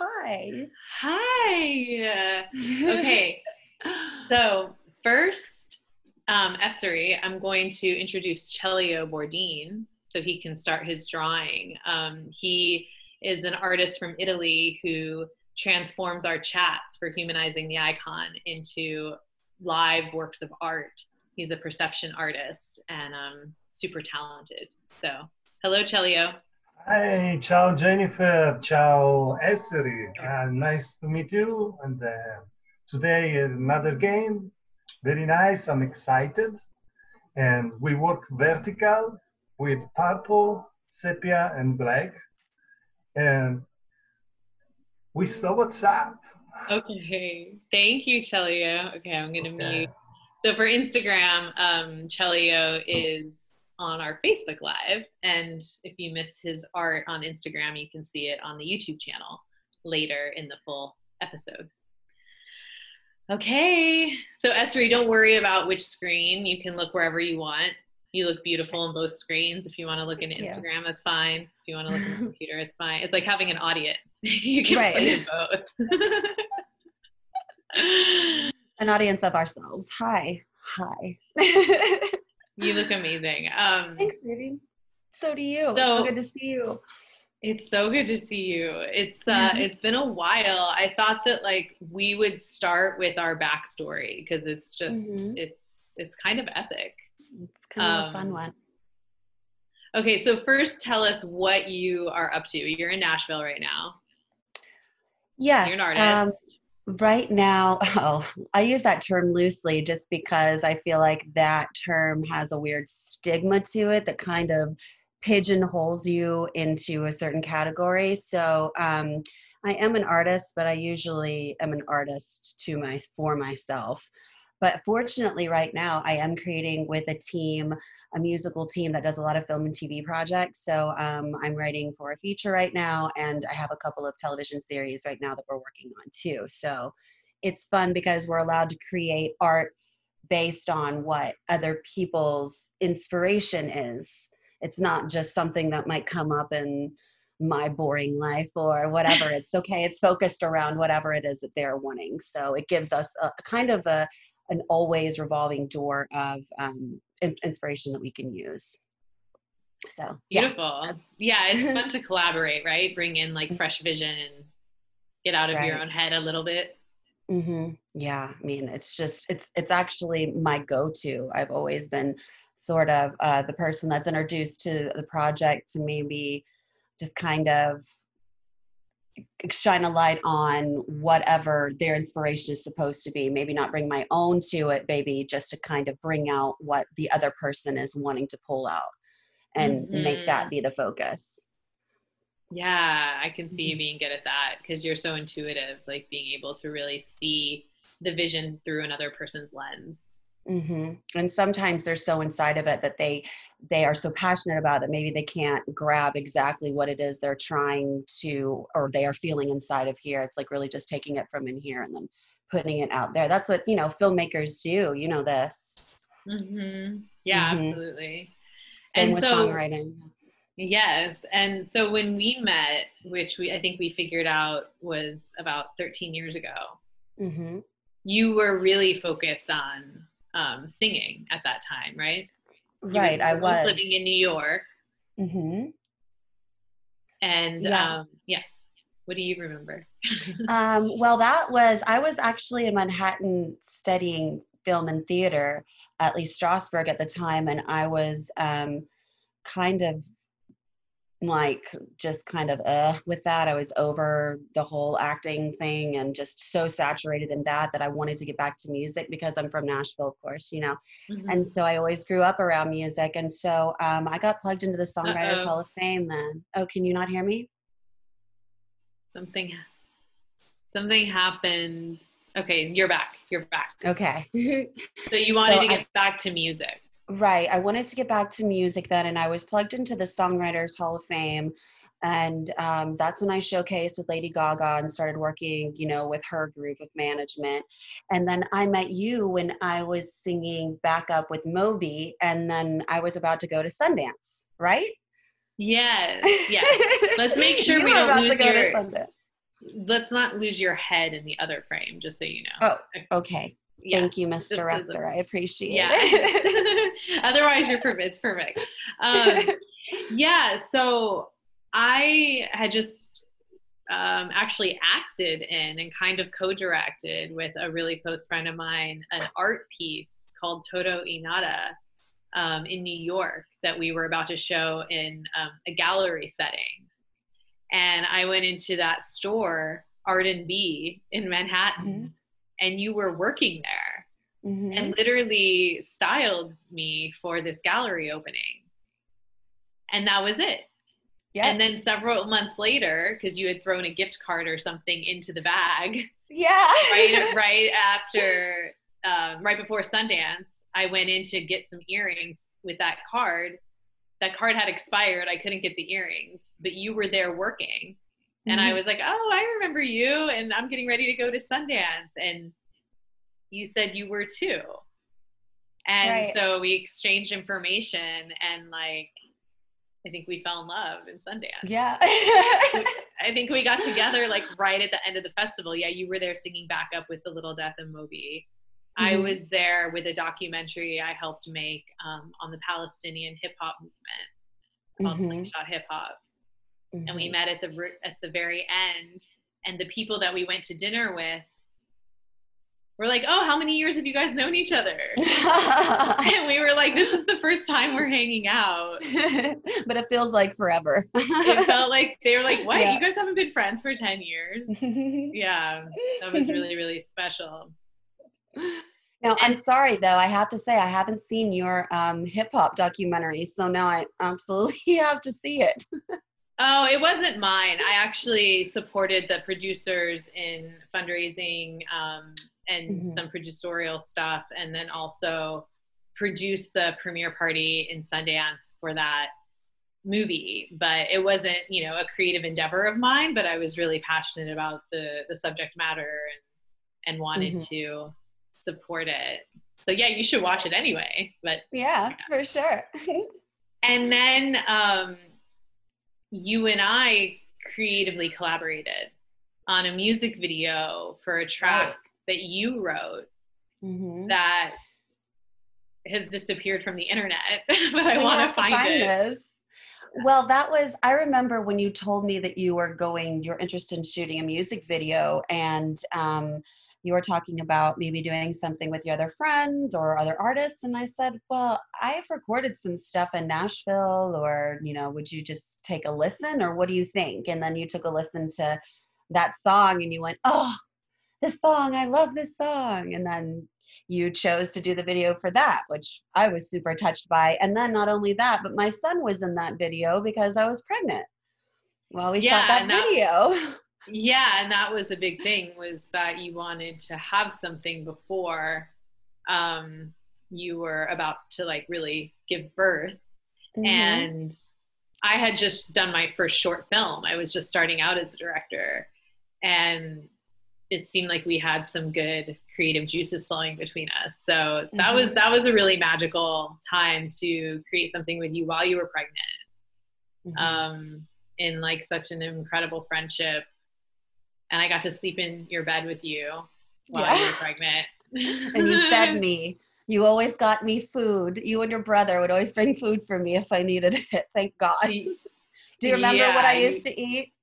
Hi. Hi. Okay. So first, Essery, I'm going to introduce Celio Bordine so he can start his drawing. He is an artist from Italy who transforms our chats for humanizing the icon into live works of art. He's a perception artist and super talented. So hello, Celio. Hi, ciao Jennifer, ciao Essery. Nice to meet you. And today is another game. Very nice, I'm excited. And we work vertical with purple, sepia, and black. And we saw what's up. Okay, thank you, Celio. Okay, I'm gonna mute. So for Instagram, Celio is on our Facebook Live, and if you miss his art on Instagram, you can see it on the YouTube channel later in the full episode. Okay, so Essery, don't worry about which screen. You can look wherever you want. You look beautiful on both screens. If you want to look into Instagram, that's fine. If you want to look at the computer, it's fine. It's like having an audience. You can play in both. An audience of ourselves. Hi. Hi. You look amazing. Thanks, baby. So do you. So good to see you. It's so good to see you. It's been a while. I thought that like we would start with our backstory because it's just it's kind of epic. It's kind of a fun one. Okay, so first tell us what you are up to. You're in Nashville right now. Yes. You're an artist. Right now, I use that term loosely just because I feel like that term has a weird stigma to it that kind of pigeonholes you into a certain category. So I am an artist, but I usually am an artist for myself. But fortunately right now I am creating with a team, a musical team that does a lot of film and TV projects. So I'm writing for a feature right now, and I have a couple of television series right now that we're working on too. So it's fun because we're allowed to create art based on what other people's inspiration is. It's not just something that might come up in my boring life or whatever. It's okay. It's focused around whatever it is that they're wanting. So it gives us a kind of an always revolving door of inspiration that we can use. So beautiful. Yeah, it's fun to collaborate, right? Bring in like fresh vision and get out of your own head a little bit. Yeah, I mean, it's just, it's actually my go-to. I've always been sort of the person that's introduced to the project to maybe just kind of shine a light on whatever their inspiration is supposed to be. Maybe not bring my own to it, maybe just to kind of bring out what the other person is wanting to pull out and make that be the focus. Yeah, I can see you being good at that because you're so intuitive, like being able to really see the vision through another person's lens. And sometimes they're so inside of it that they are so passionate about it, maybe they can't grab exactly what it is they're trying to, or they are feeling inside of here. It's like really just taking it from in here and then putting it out there. That's what, you know, filmmakers do, you know this. Yeah, absolutely. Same with songwriting. Yes. And so when we met, which I think we figured out was about 13 years ago, you were really focused on singing at that time, right? Right, I was living in New York. And what do you remember? Well, I was actually in Manhattan studying film and theater at Lee Strasberg at the time, and I was kind of like just kind of with that. I was over the whole acting thing and just so saturated in that I wanted to get back to music because I'm from Nashville, of course, you know. And so I always grew up around music, and so I got plugged into the Songwriters Hall of Fame then. Oh, can you not hear me? Something happens. Okay, you're back. Okay. So you wanted to get back to music. Right. I wanted to get back to music then, and I was plugged into the Songwriters Hall of Fame, and that's when I showcased with Lady Gaga and started working, you know, with her group of management. And then I met you when I was singing back up with Moby, and then I was about to go to Sundance, right? Yes. Let's make sure we don't lose your... Let's not lose your head in the other frame, just so you know. Oh, okay. Yeah. Thank you, Ms. Director. I appreciate it. Yeah. Otherwise, you're perfect. It's perfect. Yeah, so I had just actually acted in and kind of co-directed with a really close friend of mine an art piece called Toto Inada in New York that we were about to show in a gallery setting. And I went into that store, Art&B, in Manhattan, mm-hmm. and you were working there mm-hmm. and literally styled me for this gallery opening. And that was it. Yeah. And then several months later, because you had thrown a gift card or something into the bag. Yeah. right before Sundance, I went in to get some earrings with that card. That card had expired. I couldn't get the earrings, but you were there working. And I was like, oh, I remember you. And I'm getting ready to go to Sundance. And you said you were too. And so we exchanged information and I think we fell in love in Sundance. Yeah. I think we got together right at the end of the festival. Yeah, you were there singing back up with The Little Death and Moby. Mm-hmm. I was there with a documentary I helped make on the Palestinian hip hop movement called mm-hmm. Slingshot Hip Hop. Mm-hmm. And we met at the very end, and the people that we went to dinner with were like, oh, how many years have you guys known each other? And we were like, this is the first time we're hanging out. But it feels like forever. It felt like, they were like, what? Yeah. You guys haven't been friends for 10 years? Yeah, that was really, really special. Now, I'm sorry, though. I have to say, I haven't seen your hip-hop documentary, so now I absolutely have to see it. Oh, it wasn't mine. I actually supported the producers in fundraising and mm-hmm. some producerial stuff, and then also produced the premiere party in Sundance for that movie. But it wasn't, a creative endeavor of mine, but I was really passionate about the subject matter and wanted mm-hmm. to support it. So yeah, you should watch it anyway. But yeah. For sure. And then... you and I creatively collaborated on a music video for a track that you wrote mm-hmm. that has disappeared from the internet, but I want to find it. Those. Well, I remember when you told me that you're interested in shooting a music video, and you were talking about maybe doing something with your other friends or other artists. And I said, well, I've recorded some stuff in Nashville, or, would you just take a listen, or what do you think? And then you took a listen to that song and you went, oh, this song, I love this song. And then you chose to do the video for that, which I was super touched by. And then not only that, but my son was in that video because I was pregnant while we shot that video. Yeah, and that was a big thing, was that you wanted to have something before you were about to really give birth. Mm-hmm. And I had just done my first short film. I was just starting out as a director, and it seemed like we had some good creative juices flowing between us. So that mm-hmm. was a really magical time to create something with you while you were pregnant. Mm-hmm. In such an incredible friendship. And I got to sleep in your bed with you while you were pregnant. And you fed me. You always got me food. You and your brother would always bring food for me if I needed it. Thank God. Do you remember what I used to eat?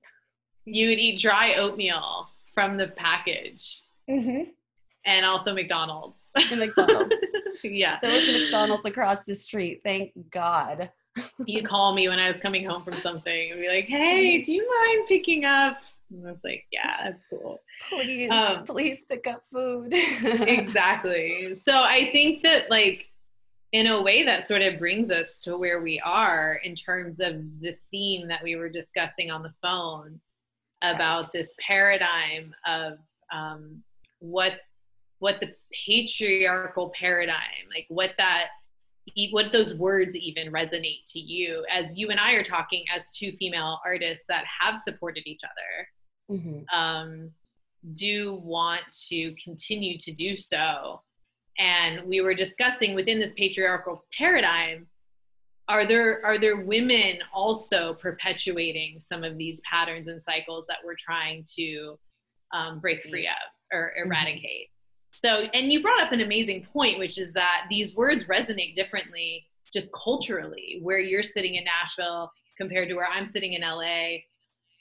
You would eat dry oatmeal from the package. Mm-hmm. And also McDonald's. And McDonald's. Yeah. There was a McDonald's across the street. Thank God. You'd call me when I was coming home from something and be like, hey, do you mind picking up? And I was like, yeah, that's cool. Please, please pick up food. Exactly. So I think that in a way that sort of brings us to where we are in terms of the theme that we were discussing on the phone about this paradigm of what the patriarchal paradigm, what those words even resonate to you, as you and I are talking as two female artists that have supported each other, mm-hmm. Do want to continue to do so. And we were discussing within this patriarchal paradigm, Are there women also perpetuating some of these patterns and cycles that we're trying to break free of or eradicate? So, and you brought up an amazing point, which is that these words resonate differently just culturally, where you're sitting in Nashville compared to where I'm sitting in LA.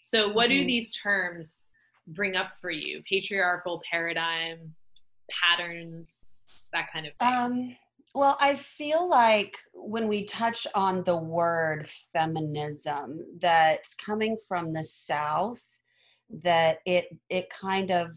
So what do these terms bring up for you? Patriarchal paradigm, patterns, that kind of thing. Well, I feel like when we touch on the word feminism, that's coming from the South, that it kind of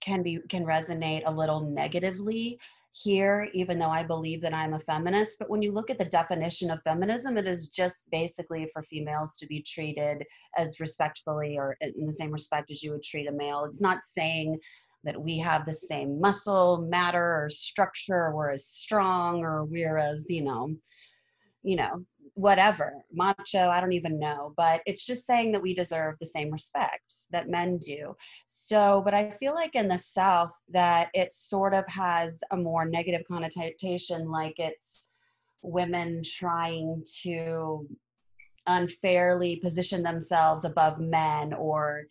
can resonate a little negatively here, even though I believe that I'm a feminist. But when you look at the definition of feminism, it is just basically for females to be treated as respectfully or in the same respect as you would treat a male. It's not saying that we have the same muscle matter or structure, or we're as strong, or we're as, you know, whatever, macho, I don't even know. But it's just saying that we deserve the same respect that men do. So, but I feel like in the South that it sort of has a more negative connotation, like it's women trying to unfairly position themselves above men, or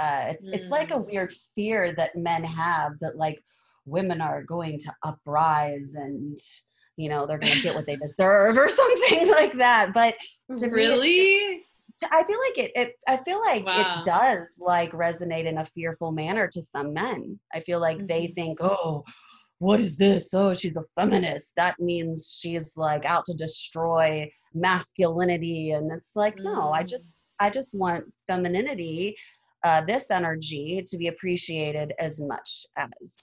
it's like a weird fear that men have that like women are going to uprise and, you know, they're going to get what they deserve or something like that. But to really, I feel like wow. It does like resonate in a fearful manner to some men. I feel like they think, oh, what is this? Oh, she's a feminist. That means she's like out to destroy masculinity. And it's like, no, I just want femininity, this energy, to be appreciated as much as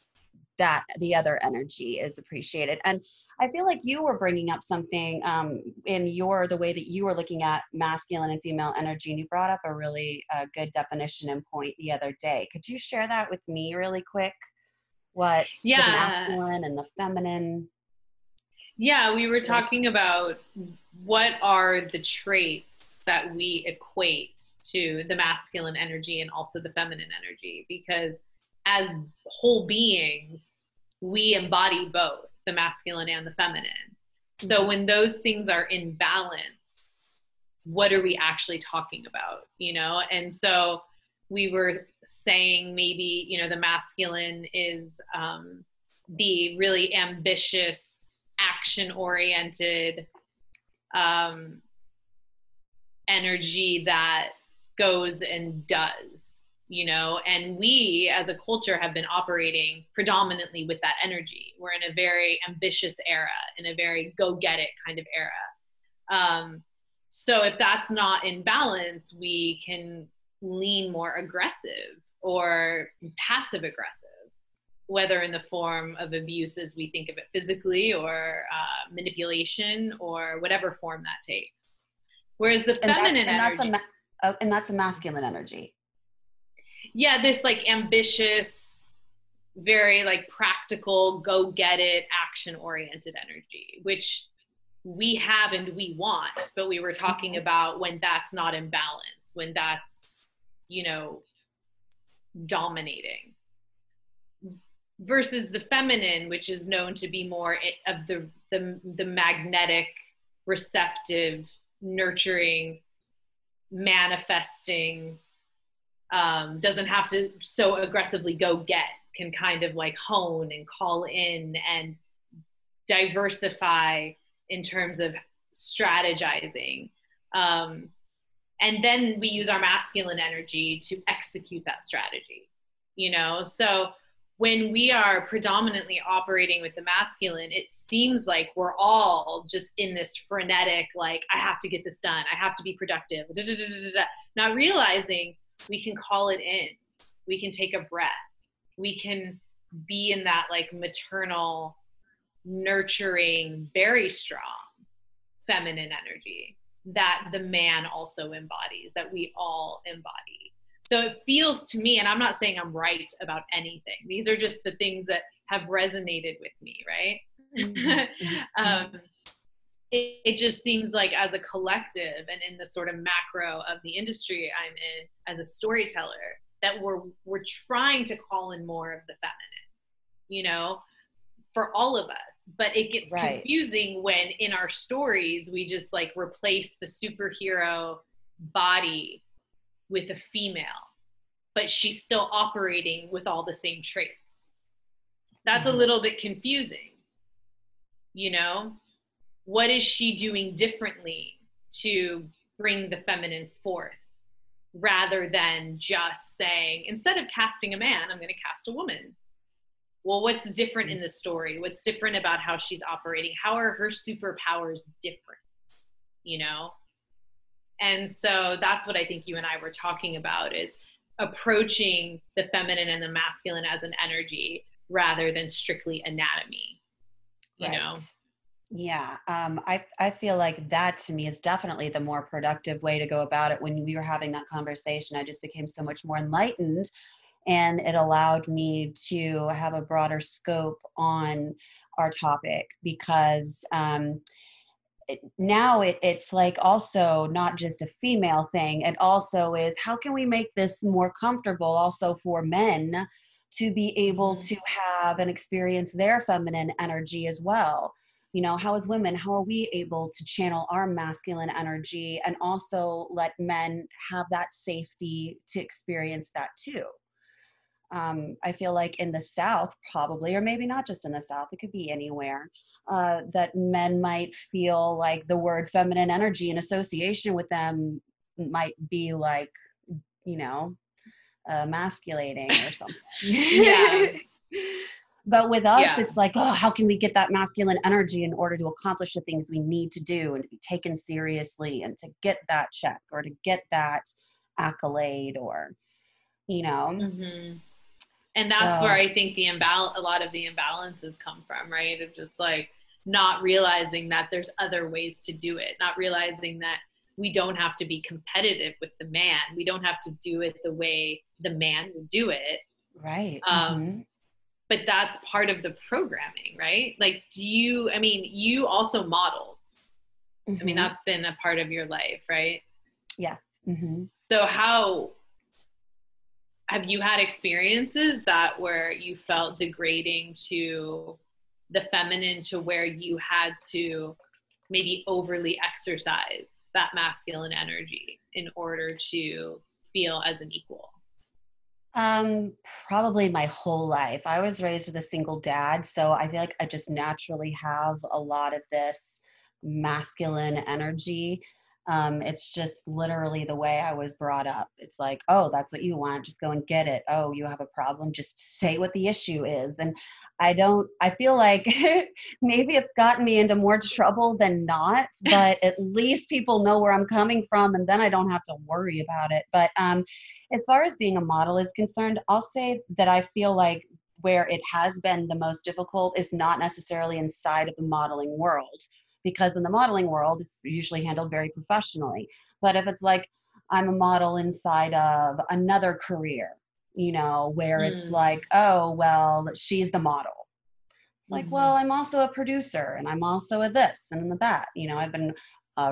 that the other energy is appreciated. And I feel like you were bringing up something in the way that you were looking at masculine and female energy, and you brought up a really good definition and point the other day. Could you share that with me really quick? What the masculine and the feminine? Yeah, we were talking about what are the traits that we equate to the masculine energy and also the feminine energy, because as whole beings, we embody both the masculine and the feminine. So when those things are in balance, what are we actually talking about, you know? And so we were saying maybe, you know, the masculine is the really ambitious, action-oriented, energy that goes and does, you know, and we as a culture have been operating predominantly with that energy. We're in a very ambitious era, in a very go-get-it kind of era. So if that's not in balance, we can lean more aggressive or passive aggressive, whether in the form of abuse as we think of it physically, or manipulation, or whatever form that takes. Whereas the feminine energy... and that's a masculine energy. Yeah, this like ambitious, very like practical, go-get-it, action-oriented energy, which we have and we want, but we were talking about when that's not in balance, when that's, you know, dominating. Versus the feminine, which is known to be more of the magnetic, receptive, nurturing, manifesting, doesn't have to so aggressively go get, can kind of like hone and call in and diversify in terms of strategizing. And then we use our masculine energy to execute that strategy, you know? So when we are predominantly operating with the masculine, it seems like we're all just in this frenetic, like, I have to get this done, I have to be productive, not realizing we can call it in, we can take a breath, we can be in that like maternal, nurturing, very strong feminine energy that the man also embodies, that we all embody. So it feels to me, and I'm not saying I'm right about anything, these are just the things that have resonated with me, right? It just seems like as a collective and in the sort of macro of the industry I'm in as a storyteller, that we're trying to call in more of the feminine, you know, for all of us, but it gets confusing when in our stories, we just like replace the superhero body with a female, but she's still operating with all the same traits. That's a little bit confusing, you know? What is she doing differently to bring the feminine forth rather than just saying, instead of casting a man, I'm going to cast a woman. Well, what's different in the story? What's different about how she's operating? How are her superpowers different, you know? And so that's what I think you and I were talking about, is approaching the feminine and the masculine as an energy rather than strictly anatomy, you know? Yeah. I feel like that to me is definitely the more productive way to go about it. When we were having that conversation, I just became so much more enlightened, and it allowed me to have a broader scope on our topic, because now it's like also not just a female thing. It also is, how can we make this more comfortable also for men to be able to have and experience their feminine energy as well? You know, how as women, how are we able to channel our masculine energy and also let men have that safety to experience that too? I feel like in the South probably, or maybe not just in the South, it could be anywhere, that men might feel like the word feminine energy in association with them might be like, you know, emasculating or something. But with us, it's like, oh, how can we get that masculine energy in order to accomplish the things we need to do and to be taken seriously and to get that check or to get that accolade or, you know? And that's where I think the a lot of the imbalances come from, right? Of just like not realizing that there's other ways to do it, not realizing that we don't have to be competitive with the man. We don't have to do it the way the man would do it. But that's part of the programming, right? Like, you also modeled. I mean, that's been a part of your life, right? So how have you had experiences that where you felt degrading to the feminine, to where you had to maybe overly exercise that masculine energy in order to feel as an equal? Probably my whole life. I was raised with a single dad, so I feel like I just naturally have a lot of this masculine energy. It's just literally the way I was brought up. It's like, oh, that's what you want. Just go and get it. Oh, you have a problem. Just say what the issue is. And I feel like maybe it's gotten me into more trouble than not, but at least people know where I'm coming from, and then I don't have to worry about it. But as far as being a model is concerned, I'll say that I feel like where it has been the most difficult is not necessarily inside of the modeling world. Because in the modeling world, it's usually handled very professionally. But if it's like, I'm a model inside of another career, you know, where it's like, oh, well, she's the model. It's like, well, I'm also a producer, and I'm also a this and a that. You know, I've been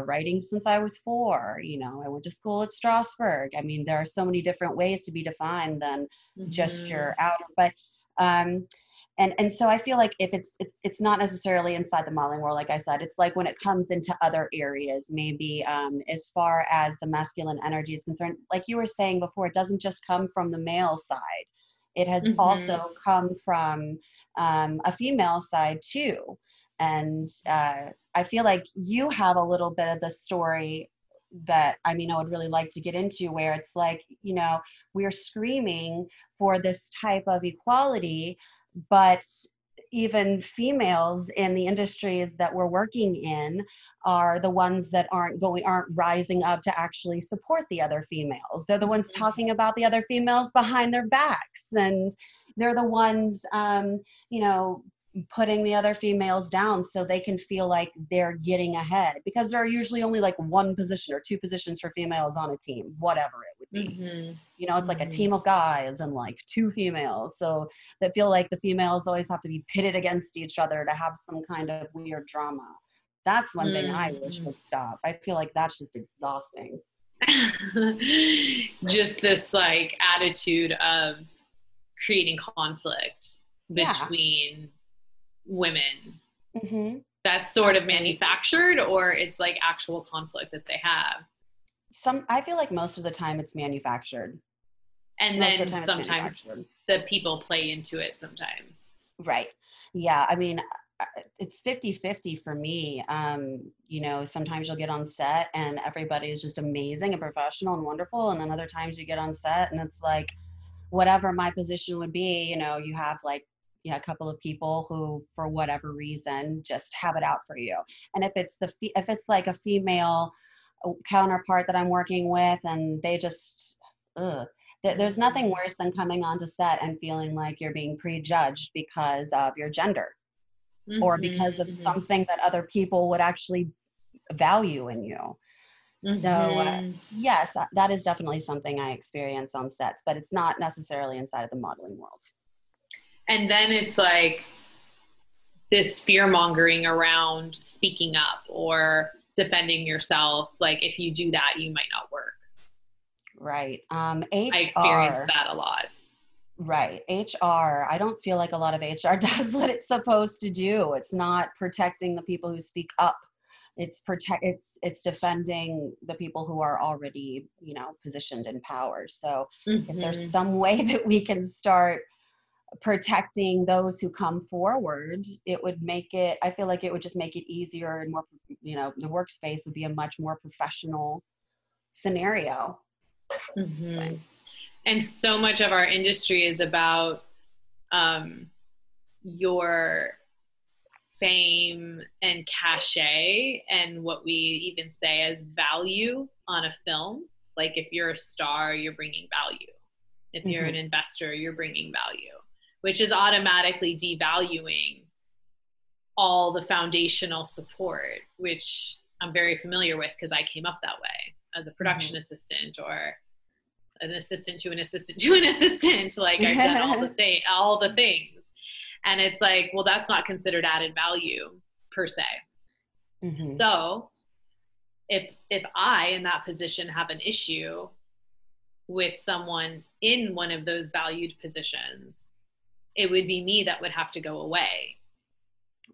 writing since I was 4. You know, I went to school at Strasberg. I mean, there are so many different ways to be defined than just your outer, but And so I feel like if it's not necessarily inside the modeling world, like I said, it's like when it comes into other areas, maybe as far as the masculine energy is concerned, like you were saying before, it doesn't just come from the male side. It has also come from a female side too. And I feel like you have a little bit of the story that, I mean, I would really like to get into, where it's like, you know, we're screaming for this type of equality, but even females in the industries that we're working in are the ones that aren't rising up to actually support the other females. They're the ones talking about the other females behind their backs, and they're the ones, you know, putting the other females down so they can feel like they're getting ahead, because there are usually only like one position or two positions for females on a team, whatever it would be. You know, it's like a team of guys and like 2 females. So they feel like the females always have to be pitted against each other to have some kind of weird drama. That's one thing I wish would stop. I feel like that's just exhausting. Just this like attitude of creating conflict between women that's sort of manufactured, or it's like actual conflict that they have? I feel like most of the time it's manufactured. And most then the sometimes the people play into it sometimes. Right. Yeah. I mean, it's 50-50 for me. You know, sometimes you'll get on set and everybody is just amazing and professional and wonderful. And then other times you get on set and it's like, whatever my position would be, you know, you have like, a couple of people who for whatever reason just have it out for you. And if it's if it's like a female counterpart that I'm working with and they just, there's nothing worse than coming onto set and feeling like you're being prejudged because of your gender or because of something that other people would actually value in you. So yes, that is definitely something I experience on sets, but it's not necessarily inside of the modeling world. And then it's like this fear mongering around speaking up or defending yourself. Like if you do that, you might not work. Right. HR, I experienced that a lot. Right. HR, I don't feel like a lot of HR does what it's supposed to do. It's not protecting the people who speak up. It's defending the people who are already, you know, positioned in power. So if there's some way that we can start protecting those who come forward, it would make it, I feel like it would just make it easier and more, you know, the workspace would be a much more professional scenario. Mm-hmm. And so much of our industry is about your fame and cachet and what we even say as value on a film. Like if you're a star, you're bringing value. If you're an investor, you're bringing value, which is automatically devaluing all the foundational support, which I'm very familiar with because I came up that way as a production assistant or an assistant to an assistant to an assistant. Like I've done all the things. And it's like, well, that's not considered added value per se. So if I in that position have an issue with someone in one of those valued positions, it would be me that would have to go away.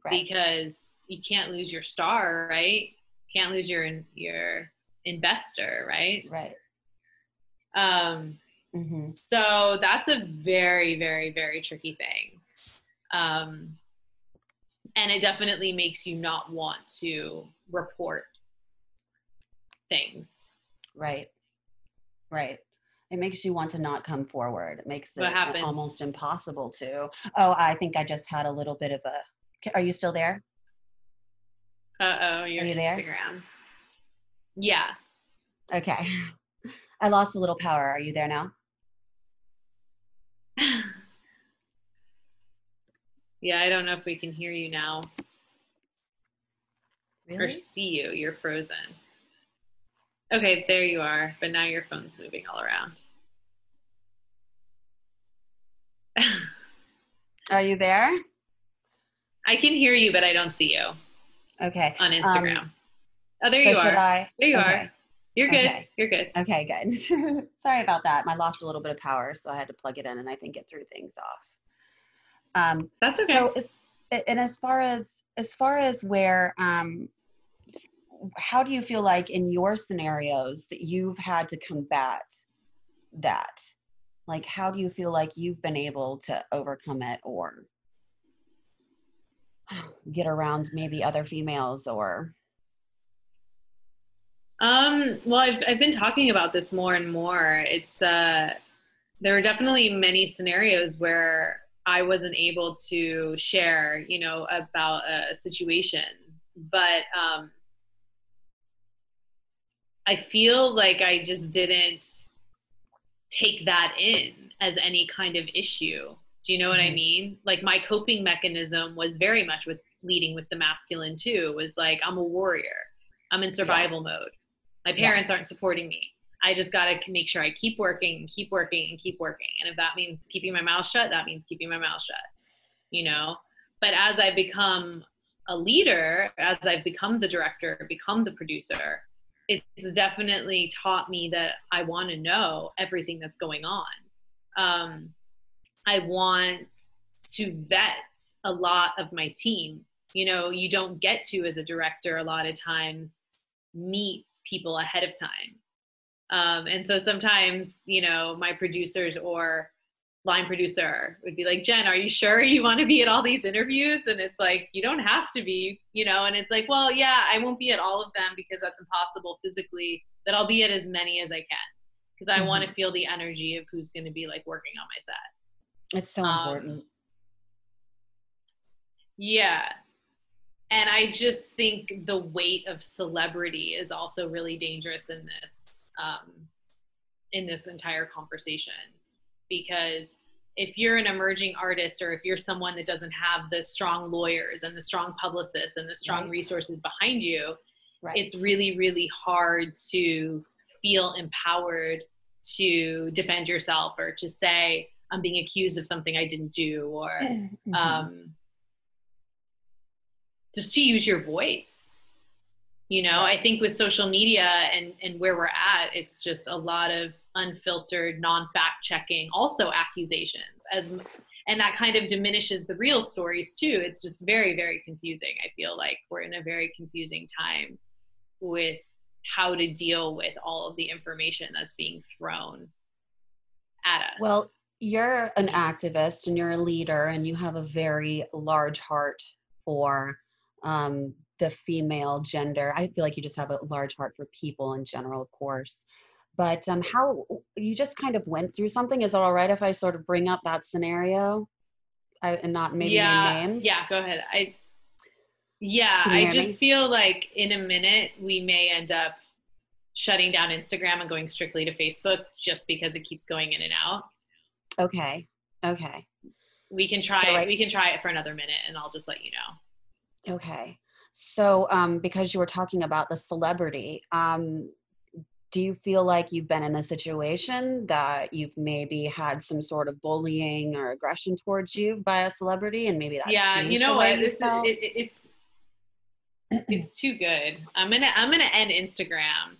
Right. Because you can't lose your star, right? Can't lose your investor, right? Right. So that's a very, very, very tricky thing. And it definitely makes you not want to report things. Right. Right. It makes you want to not come forward. It makes it almost impossible to. Oh, I think I just had a little bit of a, are you still there? Uh-oh, you're on Instagram. Yeah. Okay. I lost a little power. Are you there now? Yeah, I don't know if we can hear you now. Really? Or see you. You're frozen. Okay, there you are. But now your phone's moving all around. Are you there? I can hear you, but I don't see you. Okay. On Instagram. Oh, there so you are. There you are. You're good. Okay. You're good. Okay, good. Sorry about that. I lost a little bit of power, so I had to plug it in, and I think it threw things off. That's okay. So, as far as where, how do you feel like in your scenarios that you've had to combat that? Like, how do you feel like you've been able to overcome it or get around maybe other females or? Well, I've been talking about this more and more. It's, there are definitely many scenarios where I wasn't able to share, you know, about a situation, but, I feel like I just didn't take that in as any kind of issue. Do you know what I mean? Like my coping mechanism was very much with leading with the masculine too, was like, I'm a warrior. I'm in survival mode. My parents aren't supporting me. I just got to make sure I keep working. And if that means keeping my mouth shut, that means keeping my mouth shut, you know? But as I become a leader, as I've become the director, become the producer, it's definitely taught me that I want to know everything that's going on. I want to vet a lot of my team. You know, you don't get to, as a director, a lot of times meet people ahead of time. And so sometimes, you know, my producers or line producer would be like, Jen, are you sure you want to be at all these interviews? And it's like, you don't have to be, you know, and it's like, well, yeah, I won't be at all of them because that's impossible physically, but I'll be at as many as I can because I want to feel the energy of who's going to be like working on my set. It's so important. Yeah. And I just think the weight of celebrity is also really dangerous in this entire conversation, because if you're an emerging artist or if you're someone that doesn't have the strong lawyers and the strong publicists and the strong resources behind you, it's really, really hard to feel empowered to defend yourself or to say, I'm being accused of something I didn't do, or just to use your voice. You know, I think with social media and where we're at, it's just a lot of unfiltered, non-fact checking, also accusations, and that kind of diminishes the real stories too. It's just very, very confusing. I feel like we're in a very confusing time with how to deal with all of the information that's being thrown at us. Well, you're an activist and you're a leader and you have a very large heart for the female gender. I feel like you just have a large heart for people in general, of course. But how you just kind of went through something. Is it all right if I sort of bring up that scenario and not maybe name names? Yeah, go ahead. I just feel like in a minute we may end up shutting down Instagram and going strictly to Facebook just because it keeps going in and out. Okay. Okay. We can try it for another minute and I'll just let you know. Okay. So because you were talking about the celebrity, do you feel like you've been in a situation that you've maybe had some sort of bullying or aggression towards you by a celebrity, and maybe that's you know what? It's too good. I'm gonna end Instagram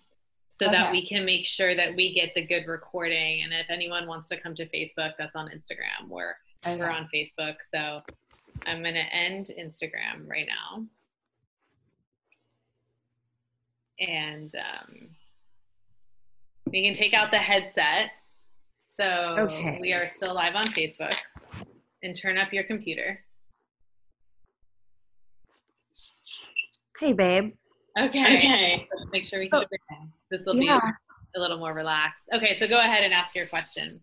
so that we can make sure that we get the good recording. And if anyone wants to come to Facebook, that's on Instagram. We're on Facebook, so I'm gonna end Instagram right now. And we can take out the headset. So we are still live on Facebook. And turn up your computer. Hey, babe. Okay. Make sure we can this will be a little more relaxed. Okay, so go ahead and ask your question.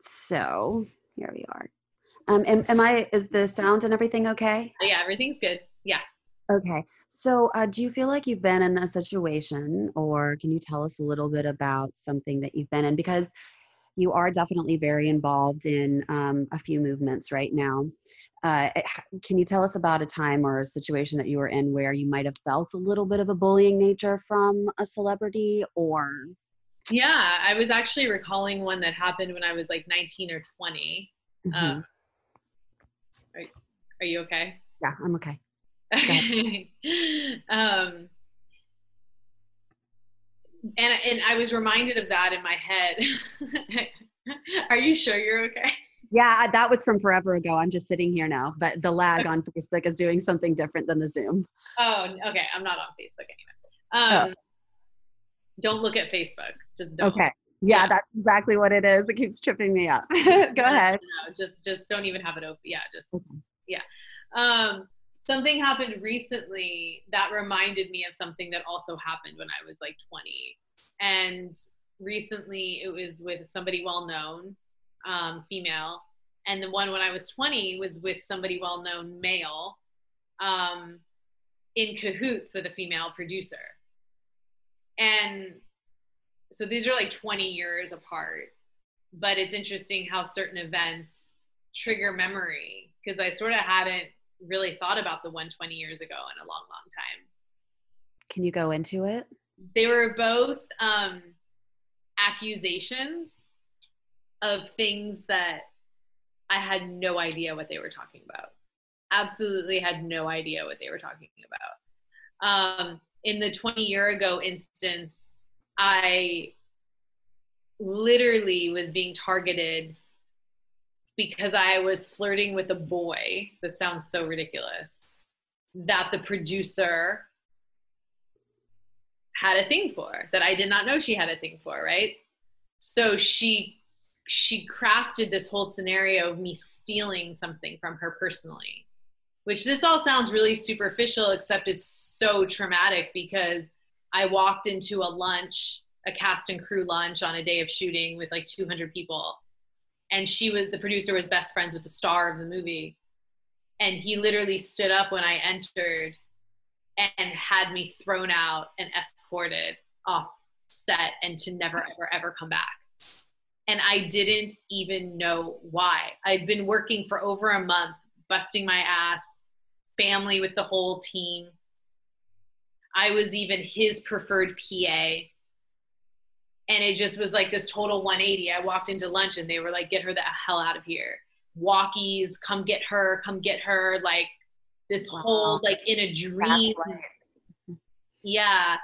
So here we are. Is the sound and everything okay? Yeah, everything's good. Yeah. Okay. So do you feel like you've been in a situation, or can you tell us a little bit about something that you've been in? Because you are definitely very involved in a few movements right now. Can you tell us about a time or a situation that you were in where you might have felt a little bit of a bullying nature from a celebrity or? Yeah, I was actually recalling one that happened when I was like 19 or 20. Are you okay? Yeah, I'm okay. Okay. And I was reminded of that in my head. Are you sure you're okay? Yeah, that was from forever ago. I'm just sitting here now, but the lag on Facebook is doing something different than the Zoom. Oh, okay. I'm not on Facebook anymore. Don't look at Facebook. Just don't. Okay. Yeah, that's exactly what it is. It keeps tripping me up. Go ahead. No, just don't even have it open. Yeah, just yeah. Something happened recently that reminded me of something that also happened when I was like 20. And recently it was with somebody well-known, female. And the one when I was 20 was with somebody well-known male, in cahoots with a female producer. And so these are like 20 years apart. But it's interesting how certain events trigger memory, because I sort of hadn't really thought about the one 20 years ago in a long, long time. Can you go into it? They were both accusations of things that I had no idea what they were talking about. Absolutely had no idea what they were talking about. In the 20 year ago instance, I literally was being targeted because I was flirting with a boy, this sounds so ridiculous, that the producer had a thing for, that I did not know she had a thing for, right? So she crafted this whole scenario of me stealing something from her personally, which this all sounds really superficial, except it's so traumatic because I walked into a lunch, a cast and crew lunch on a day of shooting with like 200 people. And the producer was best friends with the star of the movie. And he literally stood up when I entered and had me thrown out and escorted off set and to never, ever, ever come back. And I didn't even know why. I'd been working for over a month, busting my ass, family with the whole team. I was even his preferred PA. And it just was like this total 180. I walked into lunch and they were like, get her the hell out of here. Walkies, come get her. Like this whole, like in a dream. Right. Yeah.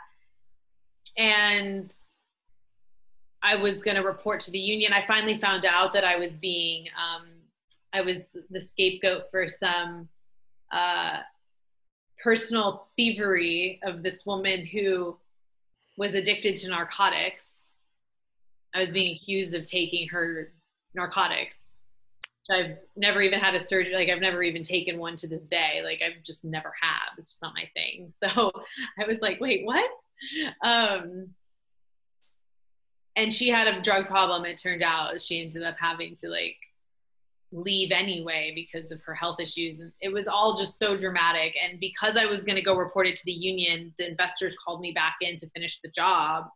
And I was gonna report to the union. I finally found out that I was being, I was the scapegoat for some personal thievery of this woman who was addicted to narcotics. I was being accused of taking her narcotics. I've never even had a surgery. Like I've never even taken one to this day. Like I've just never have. It's just not my thing. So I was like, wait, what? And she had a drug problem. It turned out she ended up having to like leave anyway because of her health issues. And it was all just so dramatic. And because I was going to go report it to the union, the investors called me back in to finish the job.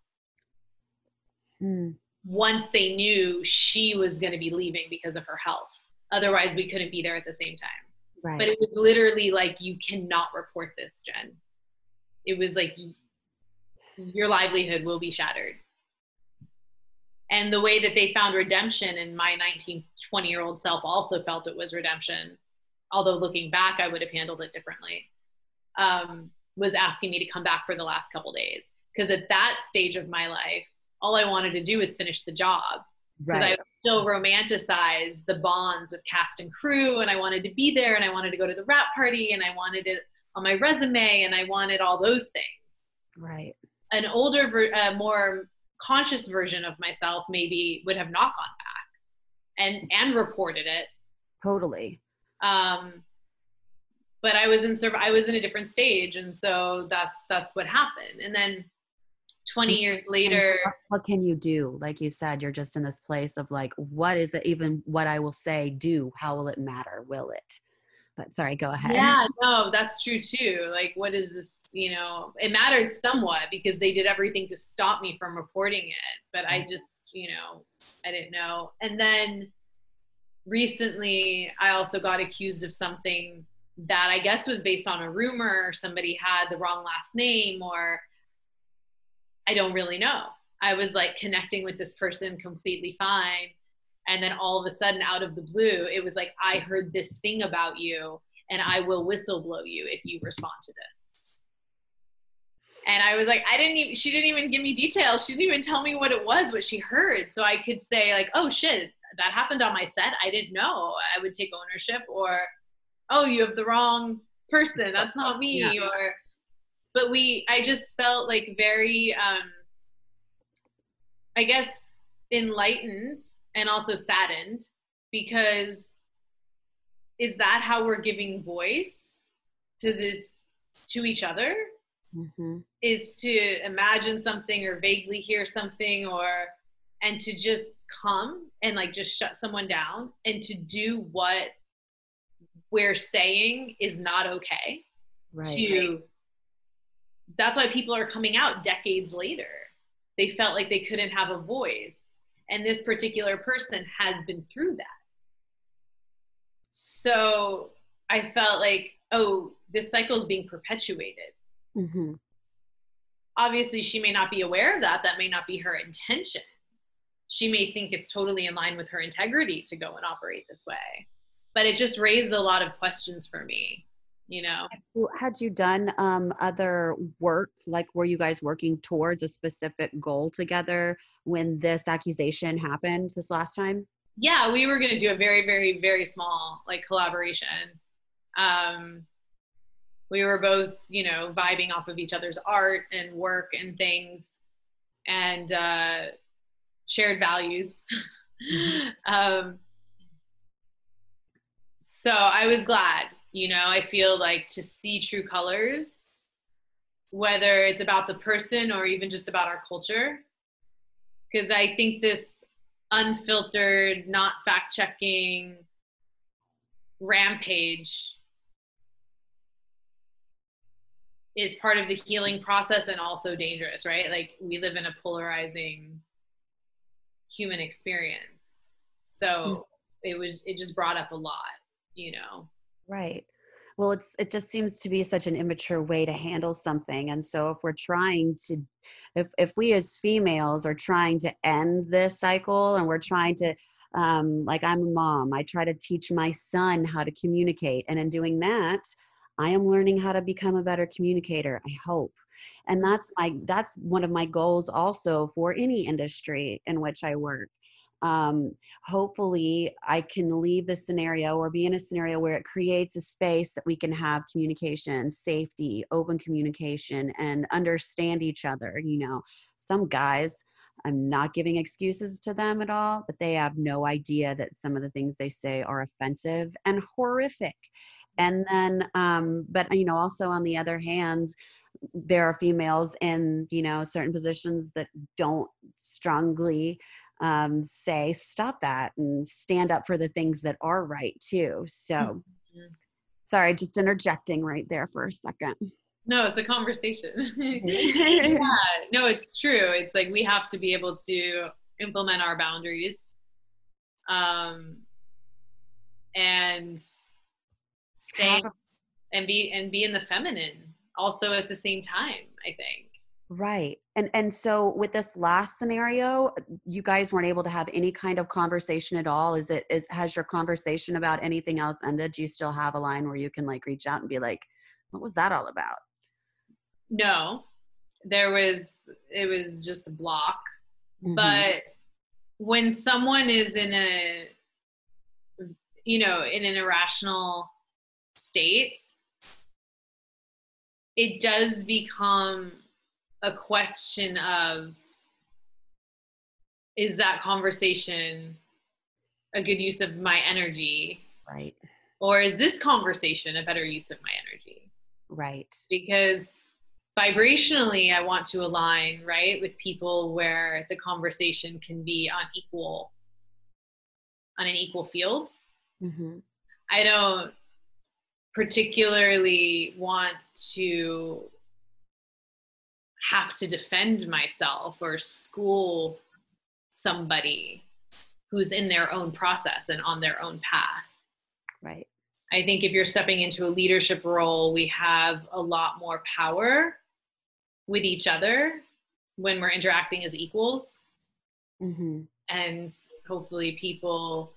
Mm. Once they knew she was going to be leaving because of her health. Otherwise, we couldn't be there at the same time. Right. But it was literally like, you cannot report this, Jen. It was like, your livelihood will be shattered. And the way that they found redemption, and my 19, 20-year-old self also felt it was redemption, although looking back, I would have handled it differently, was asking me to come back for the last couple days. Because at that stage of my life, all I wanted to do was finish the job. Because right. I still romanticized the bonds with cast and crew, and I wanted to be there, and I wanted to go to the rap party, and I wanted it on my resume, and I wanted all those things. Right. An older, more conscious version of myself maybe would have not gone back and reported it. Totally. But I was in a different stage. And so that's what happened. And then 20 years later, what can you do? Like you said, you're just in this place of like, what is it, even what I will say, do, how will it matter? Will it? But sorry, go ahead. Yeah, no, that's true too. Like, what is this? You know, it mattered somewhat because they did everything to stop me from reporting it. But I just, you know, I didn't know. And then recently I also got accused of something that I guess was based on a rumor, or somebody had the wrong last name, or I don't really know. I was like connecting with this person completely fine. And then all of a sudden out of the blue, it was like, I heard this thing about you and I will whistleblow you if you respond to this. And I was like, she didn't even give me details. She didn't even tell me what it was, what she heard. So I could say like, oh shit, that happened on my set. I didn't know. I would take ownership. Or, oh, you have the wrong person. That's not me. Yeah. Or, but I just felt like very, I guess, enlightened and also saddened, because is that how we're giving voice to each other? Mm-hmm. Is to imagine something or vaguely hear something, and to just come and like just shut someone down and to do what we're saying is not okay. Right. That's why people are coming out decades later. They felt like they couldn't have a voice. And this particular person has been through that. So I felt like, oh, this cycle is being perpetuated. Mm-hmm. Obviously, she may not be aware of that. That may not be her intention. She may think it's totally in line with her integrity to go and operate this way. But it just raised a lot of questions for me, you know. Had you done other work? Like, were you guys working towards a specific goal together when this accusation happened this last time? Yeah, we were going to do a very, very, very small like collaboration. We were both, you know, vibing off of each other's art and work and things, and shared values. Mm-hmm. So I was glad, you know, I feel like to see true colors, whether it's about the person or even just about our culture, because I think this unfiltered, not fact-checking rampage is part of the healing process and also dangerous, right? Like, we live in a polarizing human experience. So it just brought up a lot, you know? Right. Well, it just seems to be such an immature way to handle something. And so if we're trying to, if we as females are trying to end this cycle, and we're trying to, like, I'm a mom, I try to teach my son how to communicate. And in doing that, I am learning how to become a better communicator, I hope. And that's one of my goals also for any industry in which I work. Hopefully I can leave the scenario or be in a scenario where it creates a space that we can have communication, safety, open communication, and understand each other. You know, some guys, I'm not giving excuses to them at all, but they have no idea that some of the things they say are offensive and horrific. And then, but, you know, also on the other hand, there are females in, you know, certain positions that don't strongly say, stop that, and stand up for the things that are right too. So Sorry, just interjecting right there for a second. No, it's a conversation. Yeah, no, it's true. It's like, we have to be able to implement our boundaries. And stay and be in the feminine also at the same time, I think. Right. And so with this last scenario, you guys weren't able to have any kind of conversation at all. Has your conversation about anything else ended? Do you still have a line where you can like reach out and be like, what was that all about? No, it was just a block. Mm-hmm. But when someone is in a, you know, in an irrational state, it does become a question of, is that conversation a good use of my energy? Right. Or is this conversation a better use of my energy? Right. Because vibrationally, I want to align, right, with people where the conversation can be on an equal field. Mm-hmm. I don't particularly want to have to defend myself or school somebody who's in their own process and on their own path. Right. I think if you're stepping into a leadership role, we have a lot more power with each other when we're interacting as equals. Mm-hmm. And hopefully people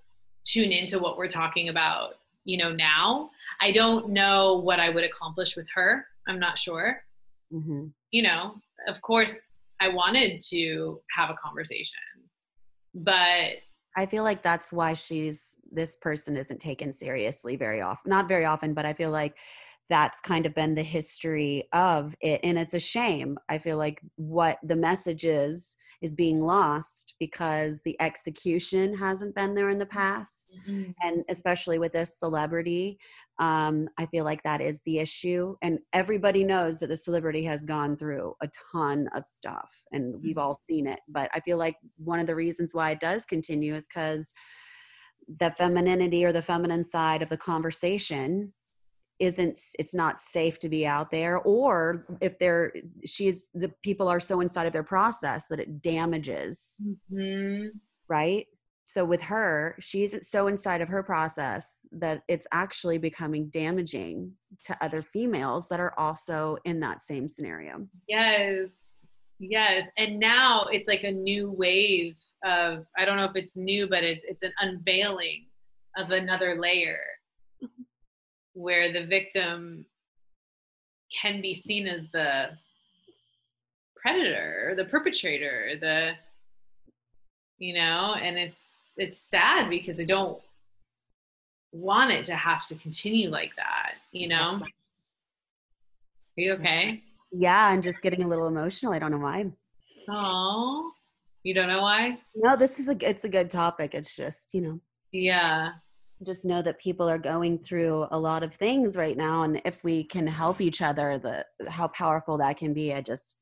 tune into what we're talking about, you know, now. I don't know what I would accomplish with her. I'm not sure. Mm-hmm. You know, of course I wanted to have a conversation, but I feel like that's why this person isn't taken seriously very often, not very often, but I feel like that's kind of been the history of it. And it's a shame. I feel like what the message is being lost because the execution hasn't been there in the past. Mm-hmm. And especially with this celebrity, I feel like that is the issue. And everybody knows that the celebrity has gone through a ton of stuff, and we've all seen it. But I feel like one of the reasons why it does continue is because the femininity or the feminine side of the conversation it's not safe to be out there, or if the people are so inside of their process that it damages. Mm-hmm. Right. So with her, she's so inside of her process that it's actually becoming damaging to other females that are also in that same scenario. Yes. Yes. And now it's like a new wave of, I don't know if it's new, but it's an unveiling of another layer, where the victim can be seen as the predator, the perpetrator, and it's it's sad because I don't want it to have to continue like that, you know? Are you okay? Yeah, I'm just getting a little emotional. I don't know why. Oh, you don't know why? No, this is it's a good topic. It's just, you know. Yeah. Just know that people are going through a lot of things right now, and if we can help each other, how powerful that can be. I just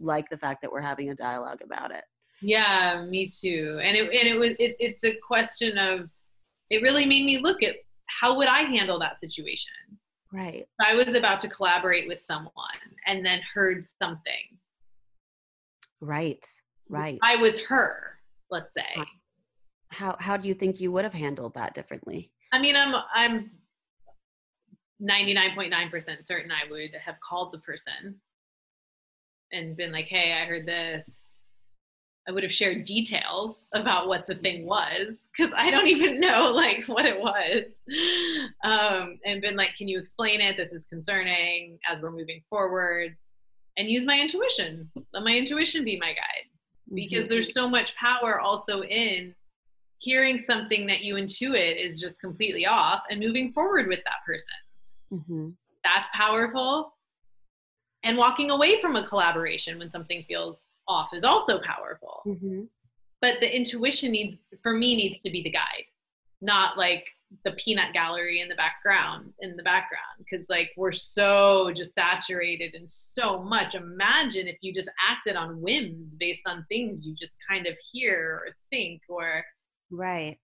like the fact that we're having a dialogue about it. Yeah, me too. And it's a question of, it really made me look at how would I handle that situation. Right. I was about to collaborate with someone and then heard something. Right. Right. I was her, let's say. Right. How do you think you would have handled that differently? I mean, I'm 99.9% certain I would have called the person and been like, hey, I heard this. I would have shared details about what the thing was, because I don't even know like what it was, and been like, can you explain it? This is concerning as we're moving forward, and use my intuition. Let my intuition be my guide, because mm-hmm. there's so much power also in hearing something that you intuit is just completely off and moving forward with that person. Mm-hmm. That's powerful. And walking away from a collaboration when something feels off is also powerful. Mm-hmm. But the intuition needs to be the guide, not like the peanut gallery in the background. Cause like we're so just saturated and so much. Imagine if you just acted on whims based on things you just kind of hear or think or right.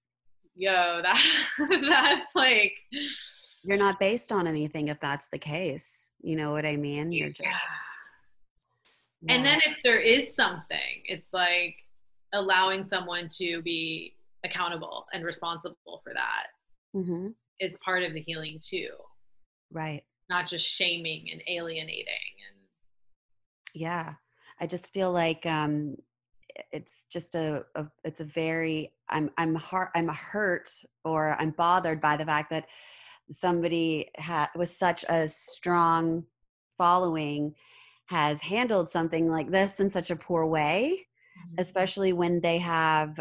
Yo, that's like, you're not based on anything if that's the case. You know what I mean? You're just, yeah. Yeah. And then if there is something, it's like allowing someone to be accountable and responsible for that mm-hmm. is part of the healing too. Right. Not just shaming and alienating. And yeah. I just feel like, it's just I'm hurt or I'm bothered by the fact that somebody with such a strong following has handled something like this in such a poor way, mm-hmm. especially when they have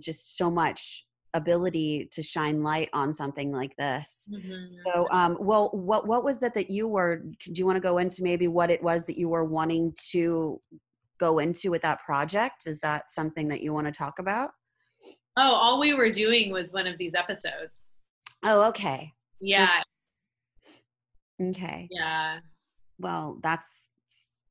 just so much ability to shine light on something like this. Mm-hmm. So, well, what was it that you were, do you want to go into maybe what it was that you were wanting to go into with that project? Is that something that you want to talk about? Oh, all we were doing was one of these episodes. Oh, okay. Yeah. Okay. Yeah. Well, that's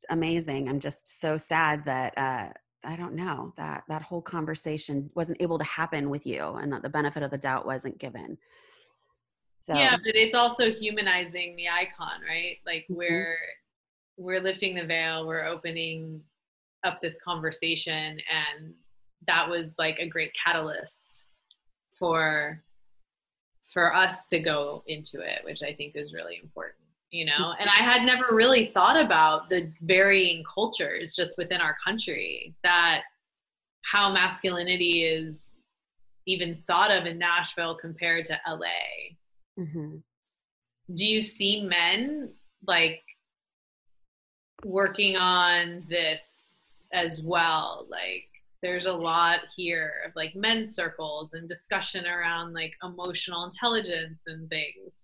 amazing. I'm just so sad that, I don't know, that whole conversation wasn't able to happen with you and that the benefit of the doubt wasn't given. So. Yeah, but it's also humanizing the icon, right? Like mm-hmm. we're lifting the veil, we're opening up this conversation, and that was like a great catalyst for us to go into it, which I think is really important, you know? And I had never really thought about the varying cultures just within our country, that how masculinity is even thought of in Nashville compared to LA. Mm-hmm. Do you see men like working on this as well? Like there's a lot here of like men's circles and discussion around like emotional intelligence and things.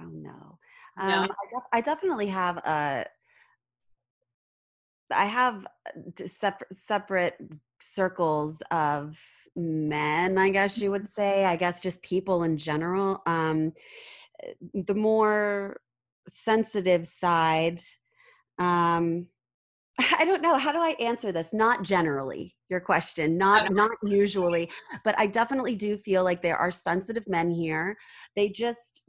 Oh no. I definitely have separate circles of men, I guess you would say, I guess just people in general. The more sensitive side, I don't know. How do I answer this? Not generally, your question, not usually, but I definitely do feel like there are sensitive men here. They just,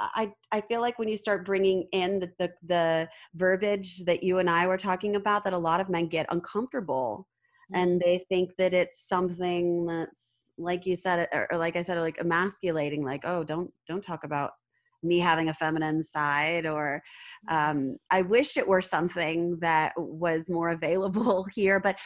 I feel like when you start bringing in the verbiage that you and I were talking about, that a lot of men get uncomfortable and they think that it's something that's, like you said, or like I said, like emasculating, like, oh, don't talk about me having a feminine side, or I wish it were something that was more available here. But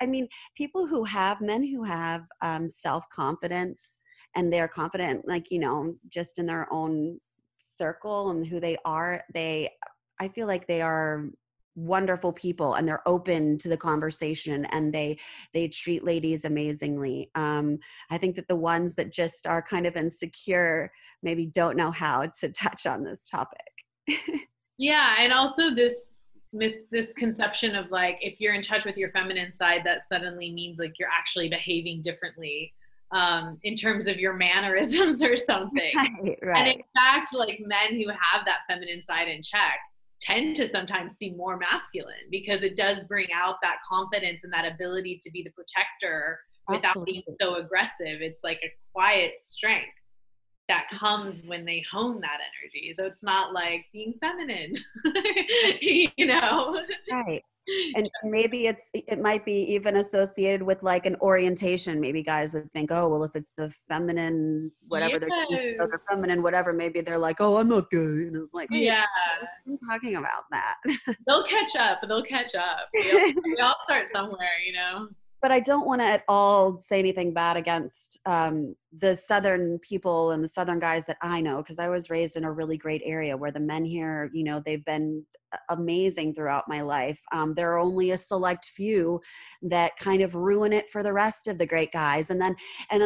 I mean, men who have self-confidence and they're confident, like, you know, just in their own circle and who they are, I feel like they are wonderful people, and they're open to the conversation, and they treat ladies amazingly. I think that the ones that just are kind of insecure maybe don't know how to touch on this topic. Yeah, and also this conception of like, if you're in touch with your feminine side, that suddenly means like you're actually behaving differently in terms of your mannerisms or something. Right. And in fact, like, men who have that feminine side in check tend to sometimes seem more masculine, because it does bring out that confidence and that ability to be the protector without being so aggressive. It's like a quiet strength that comes when they hone that energy. So it's not like being feminine, you know? Right. And maybe it might be even associated with like an orientation. Maybe guys would think, oh, well, if it's the feminine, whatever they're feminine, whatever, maybe they're like, oh, I'm not gay. And it's like, hey, yeah, I'm talking about that. They'll catch up. We all start somewhere, you know? But I don't want to at all say anything bad against the Southern people and the Southern guys that I know, because I was raised in a really great area where the men here, you know, they've been amazing throughout my life. There are only a select few that kind of ruin it for the rest of the great guys. And then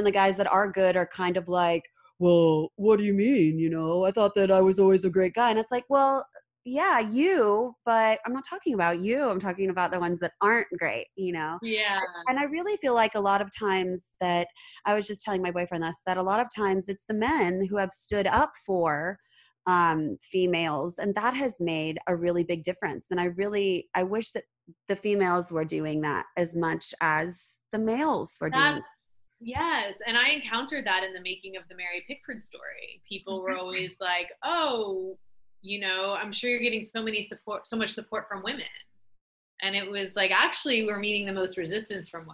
the guys that are good are kind of like, well, what do you mean? You know, I thought that I was always a great guy. And it's like, well, yeah, you, but I'm not talking about you. I'm talking about the ones that aren't great, you know? Yeah. And I really feel like a lot of times that I was just telling my boyfriend this, that a lot of times it's the men who have stood up for females, and that has made a really big difference. And I wish that the females were doing that as much as the males were doing that. Yes. And I encountered that in the making of the Mary Pickford story. People were always like, oh, you know, I'm sure you're getting so much support from women. And it was like, actually, we're meeting the most resistance from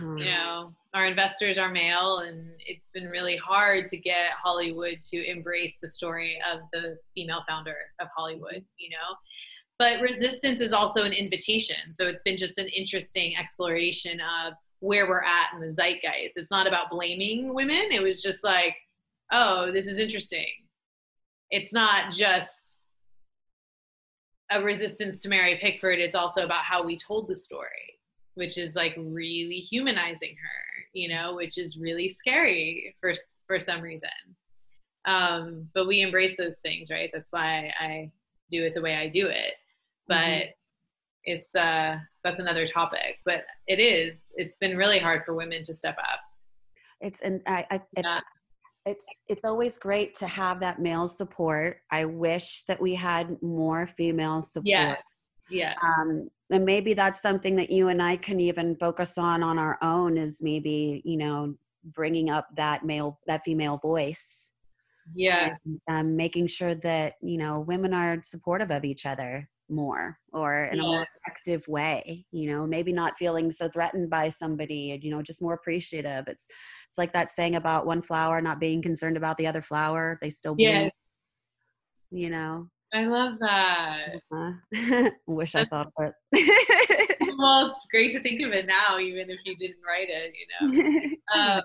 women. You know, our investors are male, and it's been really hard to get Hollywood to embrace the story of the female founder of Hollywood, you know. But resistance is also an invitation. So it's been just an interesting exploration of where we're at in the zeitgeist. It's not about blaming women. It was just like, oh, this is interesting. It's not just a resistance to Mary Pickford. It's also about how we told the story, which is like really humanizing her, you know, which is really scary for some reason. But we embrace those things, right? That's why I do it the way I do it. But it's that's another topic. But it's been really hard for women to step up. It's always great to have that male support. I wish that we had more female support. Yeah. And maybe that's something that you and I can even focus on our own, is maybe, you know, bringing up that female voice. Yeah. And, making sure that, you know, women are supportive of each other more, or in a more effective way, you know, maybe not feeling so threatened by somebody, and, you know, just more appreciative. It's like that saying about one flower not being concerned about the other flower. They still bloom, you know. I love that. Wish I thought of it. Well, it's great to think of it now, even if you didn't write it, you know. I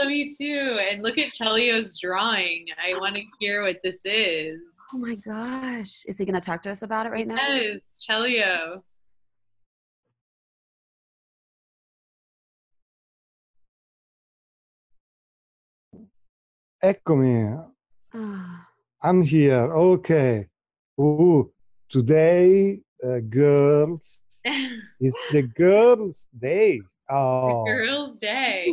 love you too. And look at Celio's drawing. I want to hear what this is. Oh my gosh. Is he going to talk to us about it right now? Yes, Celio. Eccomi. I'm here. Okay. Ooh, today, girls, it's the girls' day. Oh. Girls' day.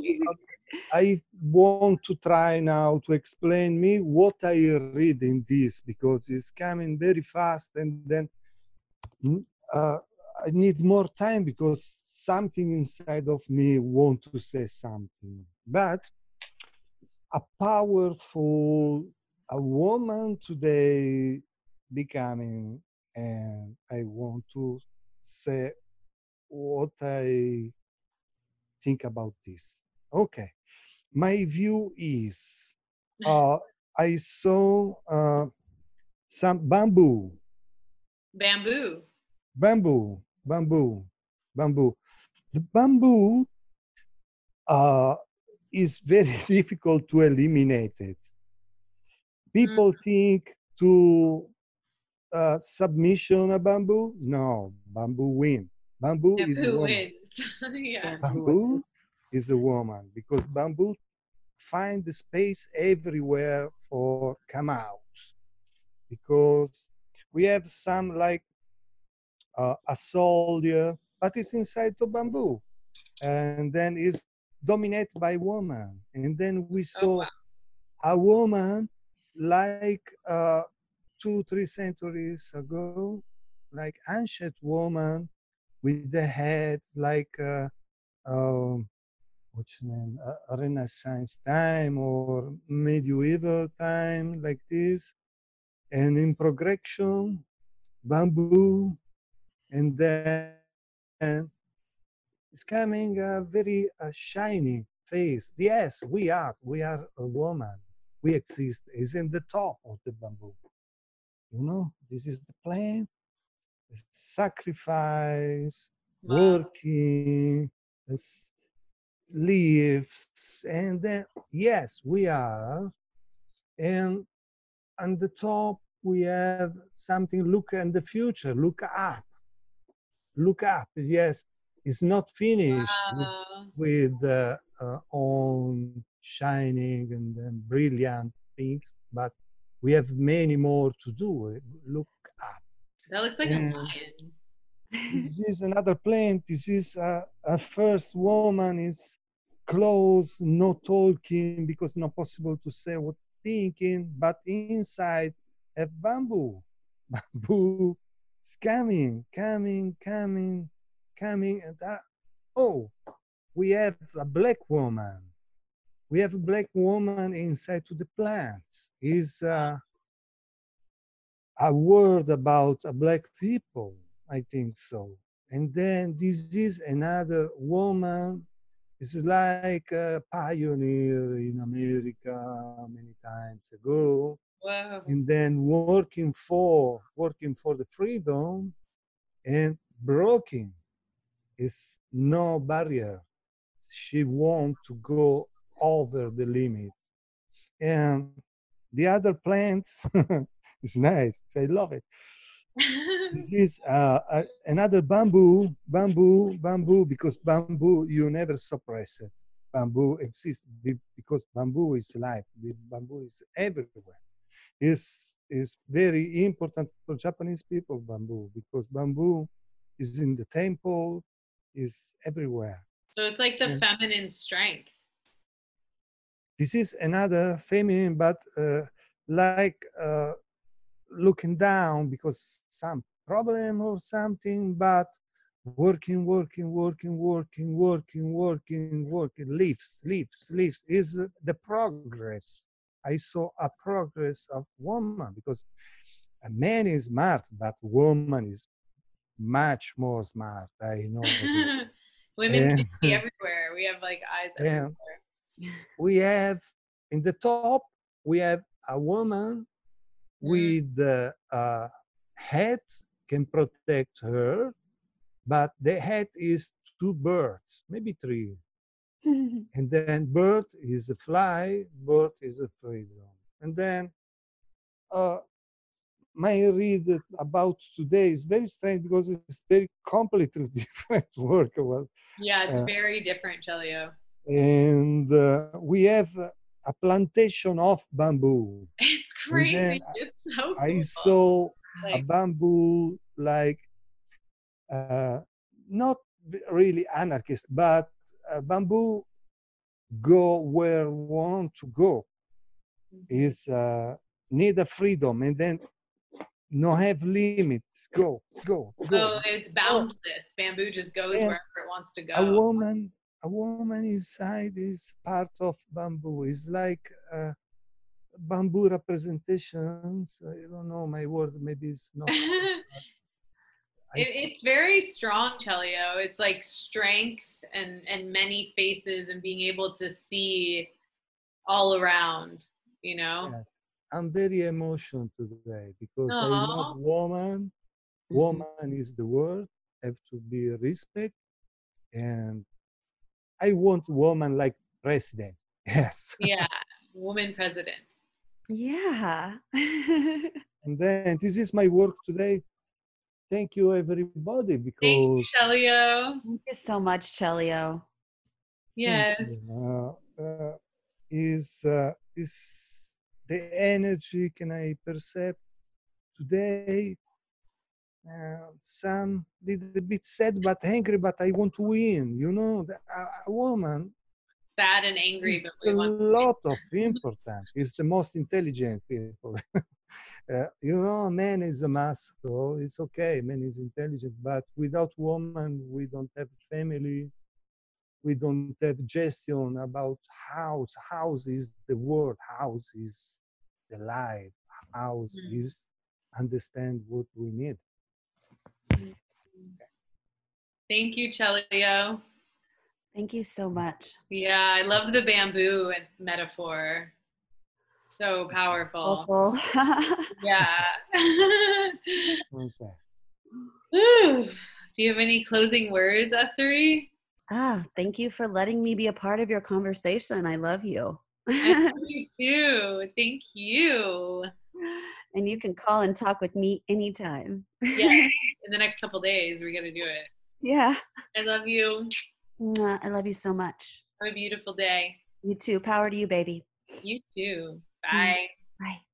I want to try now to explain me what I read in this, because it's coming very fast, and then I need more time, because something inside of me want to say something. But a woman today becoming, and I want to say what I think about this. Okay, my view is, I saw some bamboo. The bamboo is very difficult to eliminate it. People think to submission a bamboo? No, bamboo win. Bamboo is the woman. Yeah. Bamboo is the woman, because bamboo find the space everywhere for come out. Because we have some like a soldier, but it's inside the bamboo. And then it's dominated by woman. And then we saw a woman like 2-3 centuries ago, like ancient woman with the head like what's her name, a Renaissance time or medieval time, like this. And in progression, bamboo, and then it's coming a very shiny face. Yes, we are a woman. We exist. It's in the top of the bamboo. You know, this is the plant, the sacrifice, working, the leaves, and then, yes, we are. And on the top, we have something, look in the future, look up. Look up, yes, it's not finished with own shining and then brilliant things, but we have many more to do. Look up. That looks like a lion. This is another plant. This is a first woman is close, no talking, because not possible to say what thinking, but inside a bamboo. Bamboo is coming. And we have a black woman. We have a black woman inside to the plants. Is a word about a black people, I think so. And then this is another woman. This is like a pioneer in America many times ago. Wow. And then working for the freedom, and broken is no barrier. She wants to go over the limit. And the other plants, it's nice, I love it. This is another bamboo, because bamboo, you never suppress it. Bamboo exists because bamboo is life. Bamboo is everywhere. It's very important for Japanese people, bamboo, because bamboo is in the temple, is everywhere. So it's like the feminine strength. This is another feminine, but looking down because some problem or something, but working, leaves is the progress. I saw a progress of woman, because a man is smart, but woman is much more smart. I know. Women can be everywhere. We have like eyes everywhere. We have, in the top, we have a woman with the head can protect her, but the head is 2 birds, maybe 3. And then bird is a fly, bird is a freedom. And then my read about today is very strange because it's very completely different work. Yeah, it's very different, Celio. And we have a plantation of bamboo. It's crazy. It's so cool. I saw a bamboo like, not really anarchist, but bamboo go where want to go. Is need a freedom and then no have limits. Go. Oh, it's boundless. Bamboo just goes wherever it wants to go. A woman inside is part of bamboo. It's like bamboo representations. I don't know my word. Maybe it's not. It's very strong, Celio. It's like strength and many faces and being able to see all around, you know? Yes. I'm very emotional today because I love woman. Woman is the word. Have to be respect. And I want woman like president. Yes. Yeah, woman president. Yeah. And then this is my work today. Thank you, everybody. Because thank you, Celio. Thank you so much, Celio. Yes. Is the energy can I perceive today? Some little bit sad but angry, but I want to win. You know, a woman. Sad and angry, but we want to win. A lot of important. It's the most intelligent people. You know, man is a masculine. So it's okay. Man is intelligent, but without woman, we don't have family. We don't have gestion about house. House is the word. House is the life. House is understand what we need. Thank you, Celio. Thank you so much. Yeah, I love the bamboo and metaphor. So powerful. Yeah. Okay. Ooh. Do you have any closing words, Esri? Ah, thank you for letting me be a part of your conversation. I love you. I love you too. Thank you. And you can call and talk with me anytime. Yeah. In the next couple of days, we're going to do it. Yeah. I love you. I love you so much. Have a beautiful day. You too. Power to you, baby. You too. Bye. Bye.